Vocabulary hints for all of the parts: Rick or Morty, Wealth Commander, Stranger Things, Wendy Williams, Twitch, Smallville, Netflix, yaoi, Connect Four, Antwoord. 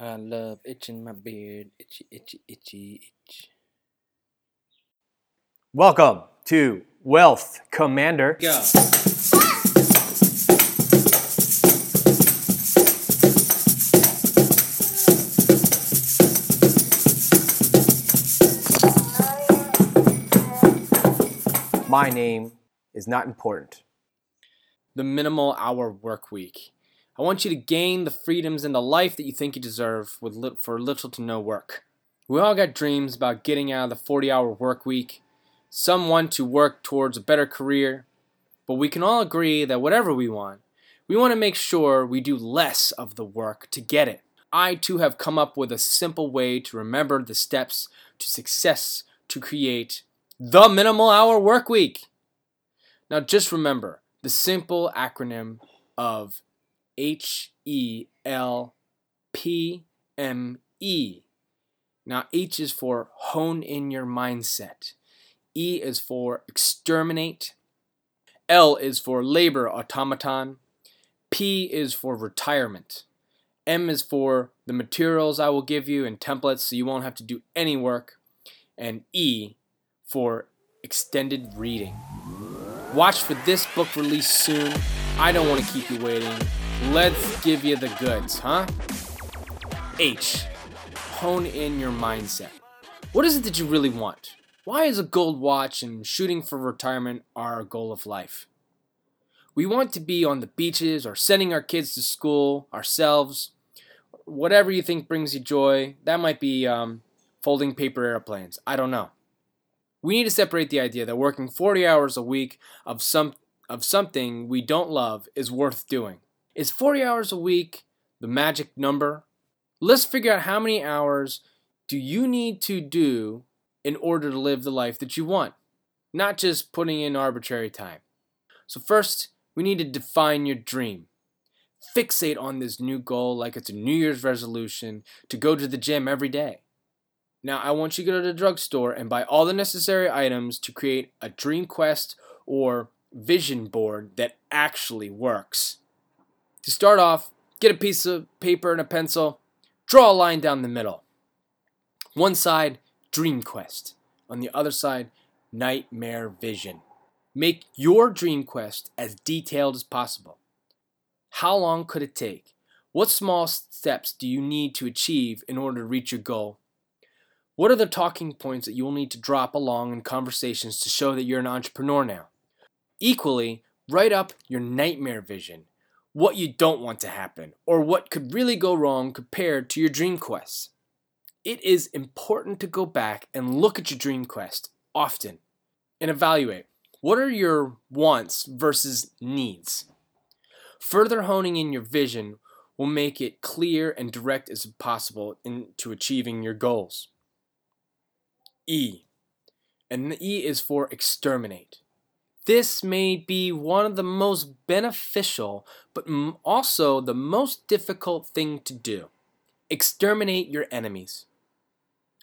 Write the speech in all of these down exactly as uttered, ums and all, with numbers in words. I love itching my beard, itchy, itchy, itchy, itch. Welcome to Wealth Commander. Go. My name is not important. The minimal hour work week. I want you to gain the freedoms and the life that you think you deserve with li- for little to no work. We all got dreams about getting out of the forty-hour work week. Some want to work towards a better career. But we can all agree that whatever we want, we want to make sure we do less of the work to get it. I, too, have come up with a simple way to remember the steps to success to create the minimal hour work week. Now, just remember the simple acronym of H E L P M E. Now, H is for hone in your mindset. E is for exterminate. L is for labor automaton. P is for retirement. M is for the materials I will give you and templates so you won't have to do any work. And E for extended reading. Watch for this book release soon. I don't want to keep you waiting. Let's give you the goods, huh? H, hone in your mindset. What is it that you really want? Why is a gold watch and shooting for retirement our goal of life? We want to be on the beaches or sending our kids to school, ourselves, whatever you think brings you joy. That might be um, folding paper airplanes. I don't know. We need to separate the idea that working forty hours a week of some of something we don't love is worth doing. Is forty hours a week the magic number? Let's figure out how many hours do you need to do in order to live the life that you want, not just putting in arbitrary time. So first, we need to define your dream. Fixate on this new goal like it's a New Year's resolution to go to the gym every day. Now, I want you to go to the drugstore and buy all the necessary items to create a dream quest or vision board that actually works. To start off, get a piece of paper and a pencil, draw a line down the middle. One side, dream quest. On the other side, nightmare vision. Make your dream quest as detailed as possible. How long could it take? What small steps do you need to achieve in order to reach your goal? What are the talking points that you will need to drop along in conversations to show that you're an entrepreneur now? Equally, write up your nightmare vision. What you don't want to happen, or what could really go wrong compared to your dream quest. It is important to go back and look at your dream quest often and evaluate what are your wants versus needs. Further honing in your vision will make it clear and direct as possible into achieving your goals. E, and the E is for exterminate. This may be one of the most beneficial, but also the most difficult thing to do. Exterminate your enemies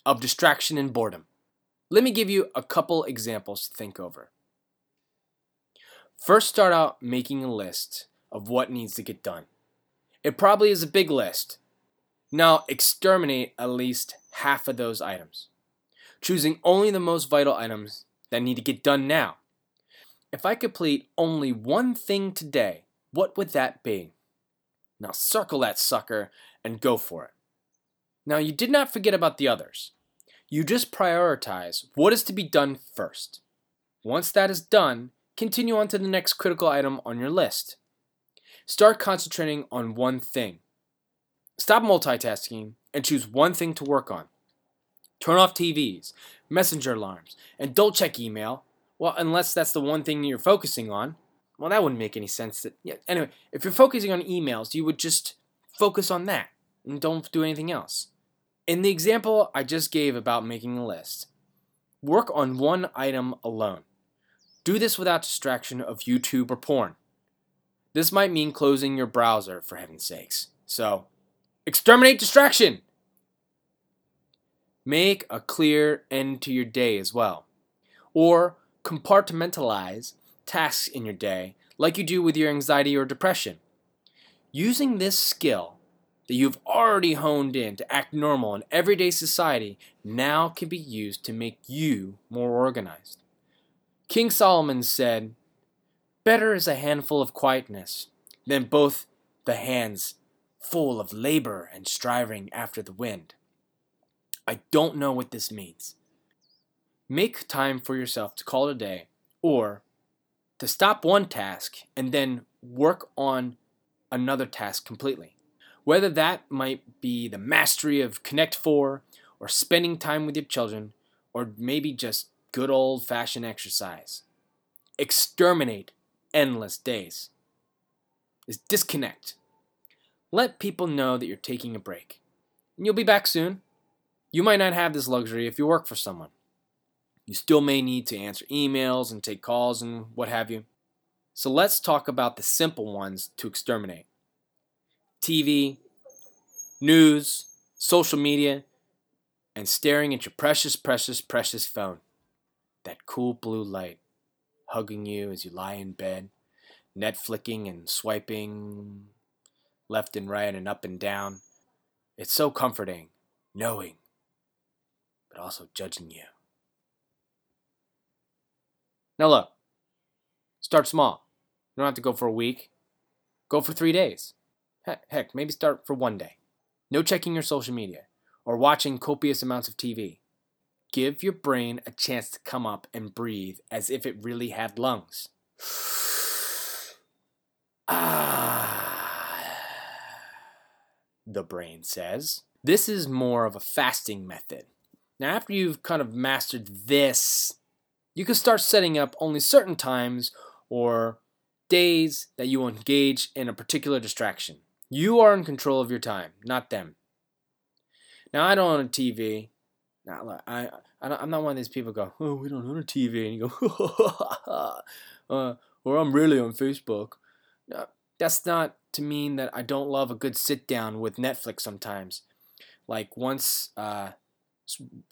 of distraction and boredom. Let me give you a couple examples to think over. First, start out making a list of what needs to get done. It probably is a big list. Now, exterminate at least half of those items, choosing only the most vital items that need to get done now. If I complete only one thing today, what would that be? Now circle that sucker and go for it. Now you did not forget about the others. You just prioritize what is to be done first. Once that is done, continue on to the next critical item on your list. Start concentrating on one thing. Stop multitasking and choose one thing to work on. Turn off T Vs, messenger alarms, and don't check email. Well, unless that's the one thing you're focusing on. Well, that wouldn't make any sense. That, yeah. Anyway, if you're focusing on emails, you would just focus on that and don't do anything else. In the example I just gave about making a list, work on one item alone. Do this without distraction of YouTube or porn. This might mean closing your browser, for heaven's sakes. So, exterminate distraction! Make a clear end to your day as well. Or compartmentalize tasks in your day like you do with your anxiety or depression. Using this skill that you've already honed in to act normal in everyday society now can be used to make you more organized. King Solomon said, "Better is a handful of quietness than both the hands full of labor and striving after the wind." I don't know what this means. Make time for yourself to call it a day, or to stop one task and then work on another task completely. Whether that might be the mastery of Connect Four, or spending time with your children, or maybe just good old-fashioned exercise. Exterminate endless days. Is disconnect. Let people know that you're taking a break. And you'll be back soon. You might not have this luxury if you work for someone. You still may need to answer emails and take calls and what have you. So let's talk about the simple ones to exterminate. T V, news, social media, and staring at your precious, precious, precious phone. That cool blue light hugging you as you lie in bed, Netflixing and swiping left and right and up and down. It's so comforting, knowing, but also judging you. Now look, start small. You don't have to go for a week. Go for three days. Heck, maybe start for one day. No checking your social media or watching copious amounts of T V. Give your brain a chance to come up and breathe as if it really had lungs. Ah, the brain says. This is more of a fasting method. Now, after you've kind of mastered this, you can start setting up only certain times or days that you will engage in a particular distraction. You are in control of your time, not them. Now, I don't own a T V. Now, I, I don't, I'm not one of these people who go, "Oh, we don't own a T V," and you go, uh, or "I'm really on Facebook." No, that's not to mean that I don't love a good sit-down with Netflix sometimes. Like once... Uh,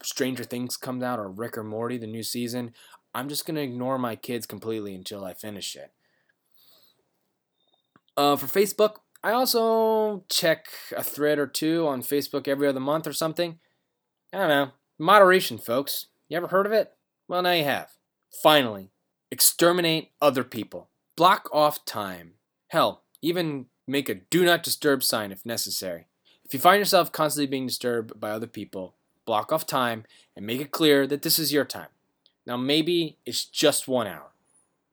Stranger Things comes out, or Rick or Morty, the new season, I'm just going to ignore my kids completely until I finish it. Uh, for Facebook, I also check a thread or two on Facebook every other month or something. I don't know. Moderation, folks. You ever heard of it? Well, now you have. Finally, exterminate other people. Block off time. Hell, even make a do not disturb sign if necessary. If you find yourself constantly being disturbed by other people, block off time and make it clear that this is your time. Now, maybe it's just one hour,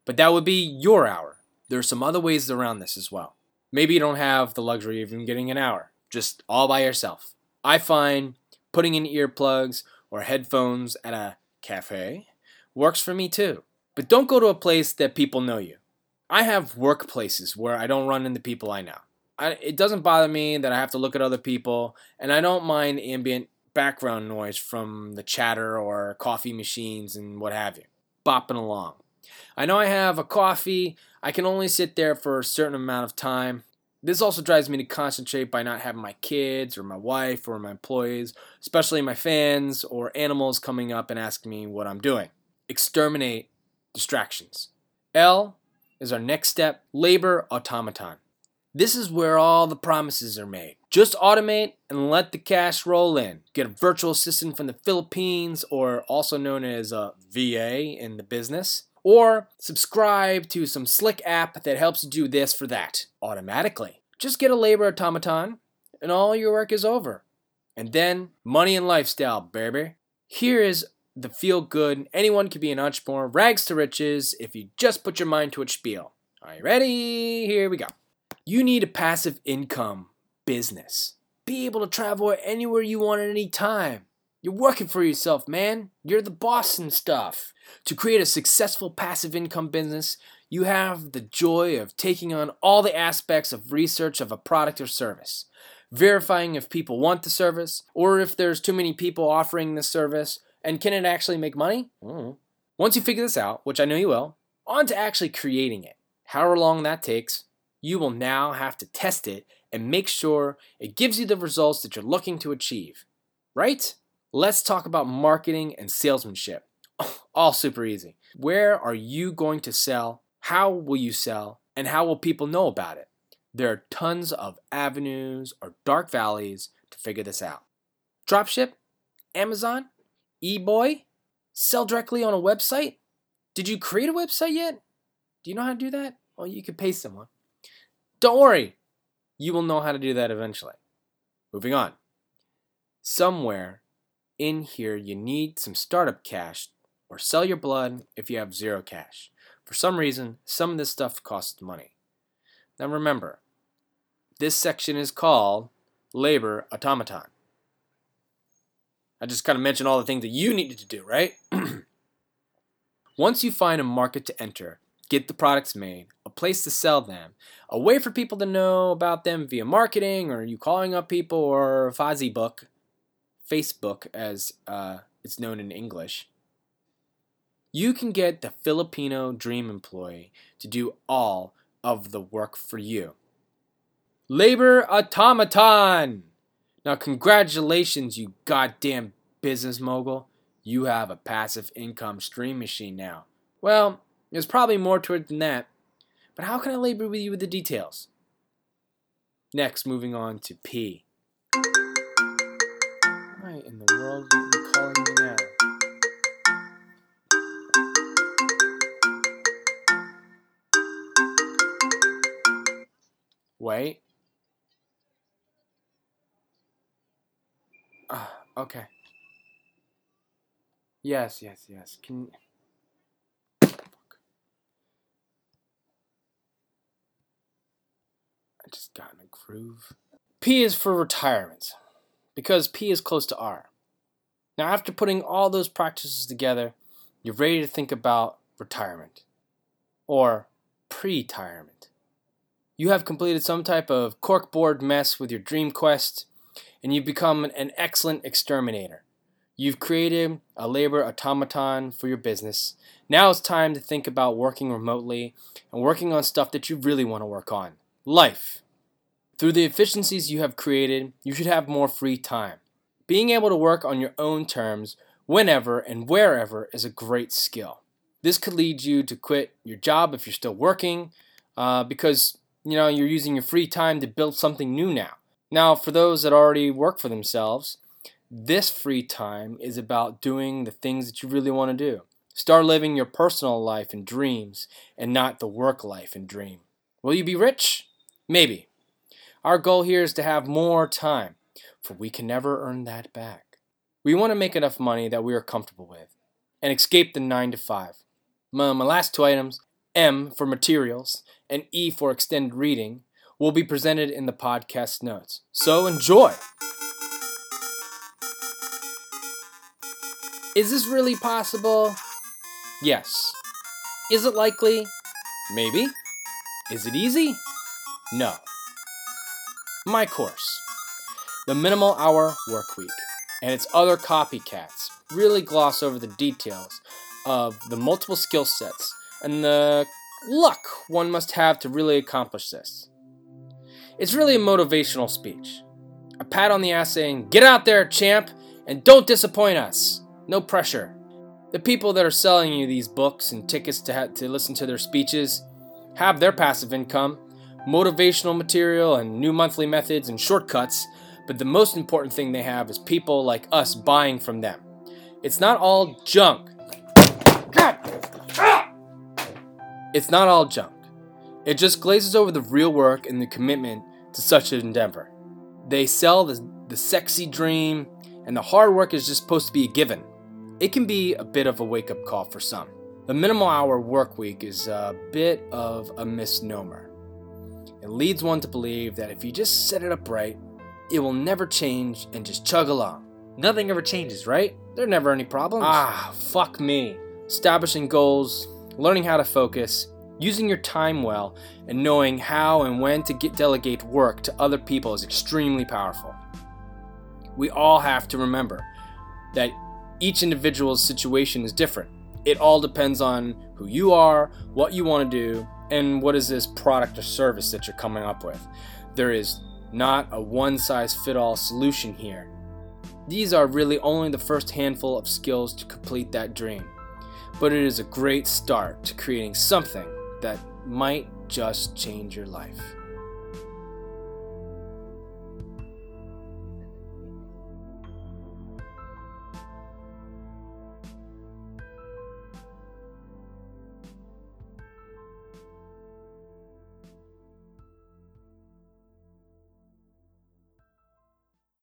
but that would be your hour. There are some other ways around this as well. Maybe you don't have the luxury of even getting an hour, just all by yourself. I find putting in earplugs or headphones at a cafe works for me too. But don't go to a place that people know you. I have workplaces where I don't run into people I know. I, it doesn't bother me that I have to look at other people, and I don't mind ambient background noise from the chatter or coffee machines and what have you, bopping along. I know I have a coffee. I can only sit there for a certain amount of time. This also drives me to concentrate by not having my kids or my wife or my employees, especially my fans or animals, coming up and asking me what I'm doing. Exterminate distractions. L is our next step, labor automaton. This is where all the promises are made. Just automate and let the cash roll in. Get a virtual assistant from the Philippines, or also known as a V A in the business. Or subscribe to some slick app that helps you do this for that automatically. Just get a labor automaton and all your work is over. And then money and lifestyle, baby. Here is the feel good. Anyone can be an entrepreneur. Rags to riches if you just put your mind to it spiel. Are you ready? Here we go. You need a passive income business. Be able to travel anywhere you want at any time. You're working for yourself, man. You're the boss and stuff. To create a successful passive income business, you have the joy of taking on all the aspects of research of a product or service, verifying if people want the service, or if there's too many people offering the service, and can it actually make money? I don't know. Once you figure this out, which I know you will, on to actually creating it. However long that takes, you will now have to test it and make sure it gives you the results that you're looking to achieve, right? Let's talk about marketing and salesmanship. All super easy. Where are you going to sell? How will you sell? And how will people know about it? There are tons of avenues or dark valleys to figure this out. Dropship, Amazon, eBoy, sell directly on a website. Did you create a website yet? Do you know how to do that? Well, you could pay someone. Don't worry, you will know how to do that eventually. Moving on. Somewhere in here, you need some startup cash or sell your blood if you have zero cash. For some reason, some of this stuff costs money. Now remember, this section is called Labor Automaton. I just kind of mentioned all the things that you needed to do, right? Once you find a market to enter, get the products made, a place to sell them, a way for people to know about them via marketing or you calling up people or Facebook, Facebook as uh, it's known in English, you can get the Filipino dream employee to do all of the work for you. Labor Automaton! Now congratulations, you goddamn business mogul. You have a passive income stream machine now. Well, there's probably more to it than that, but how can I labor with you with the details? Next, moving on to P. Why in the world are you calling me now? Wait. Uh, okay. Yes, yes, yes. Can you... I just got in a groove. P is for retirement, because P is close to R. Now, after putting all those practices together, you're ready to think about retirement, or pre-retirement. You have completed some type of corkboard mess with your dream quest, and you've become an excellent exterminator. You've created a labor automaton for your business. Now it's time to think about working remotely and working on stuff that you really want to work on. Life. Through the efficiencies you have created, you should have more free time. Being able to work on your own terms whenever and wherever is a great skill. This could lead you to quit your job if you're still working uh, because you know you're using your free time to build something new now. Now, for those that already work for themselves, this free time is about doing the things that you really want to do. Start living your personal life and dreams and not the work life and dream. Will you be rich? Maybe. Our goal here is to have more time, for we can never earn that back. We want to make enough money that we are comfortable with and escape the nine to five. My, my last two items, M for materials and E for extended reading, will be presented in the podcast notes. So enjoy! Is this really possible? Yes. Is it likely? Maybe. Is it easy? No. My course, the minimal hour work week, and its other copycats really gloss over the details of the multiple skill sets and the luck one must have to really accomplish this. It's really a motivational speech, a pat on the ass saying, "Get out there, champ, and don't disappoint us." No pressure. The people that are selling you these books and tickets to ha- to listen to their speeches have their passive income, motivational material, and new monthly methods and shortcuts, but the most important thing they have is people like us buying from them. It's not all junk. It's not all junk. It just glazes over the real work and the commitment to such an endeavor. They sell the, the sexy dream, and the hard work is just supposed to be a given. It can be a bit of a wake-up call for some. The minimal hour work week is a bit of a misnomer. It leads one to believe that if you just set it up right, it will never change and just chug along. Nothing ever changes, right? There are never any problems. Ah, fuck me. Establishing goals, learning how to focus, using your time well, and knowing how and when to get delegate work to other people is extremely powerful. We all have to remember that each individual's situation is different. It all depends on who you are, what you want to do, and what is this product or service that you're coming up with. There is not a one-size-fits-all solution here. These are really only the first handful of skills to complete that dream, but it is a great start to creating something that might just change your life.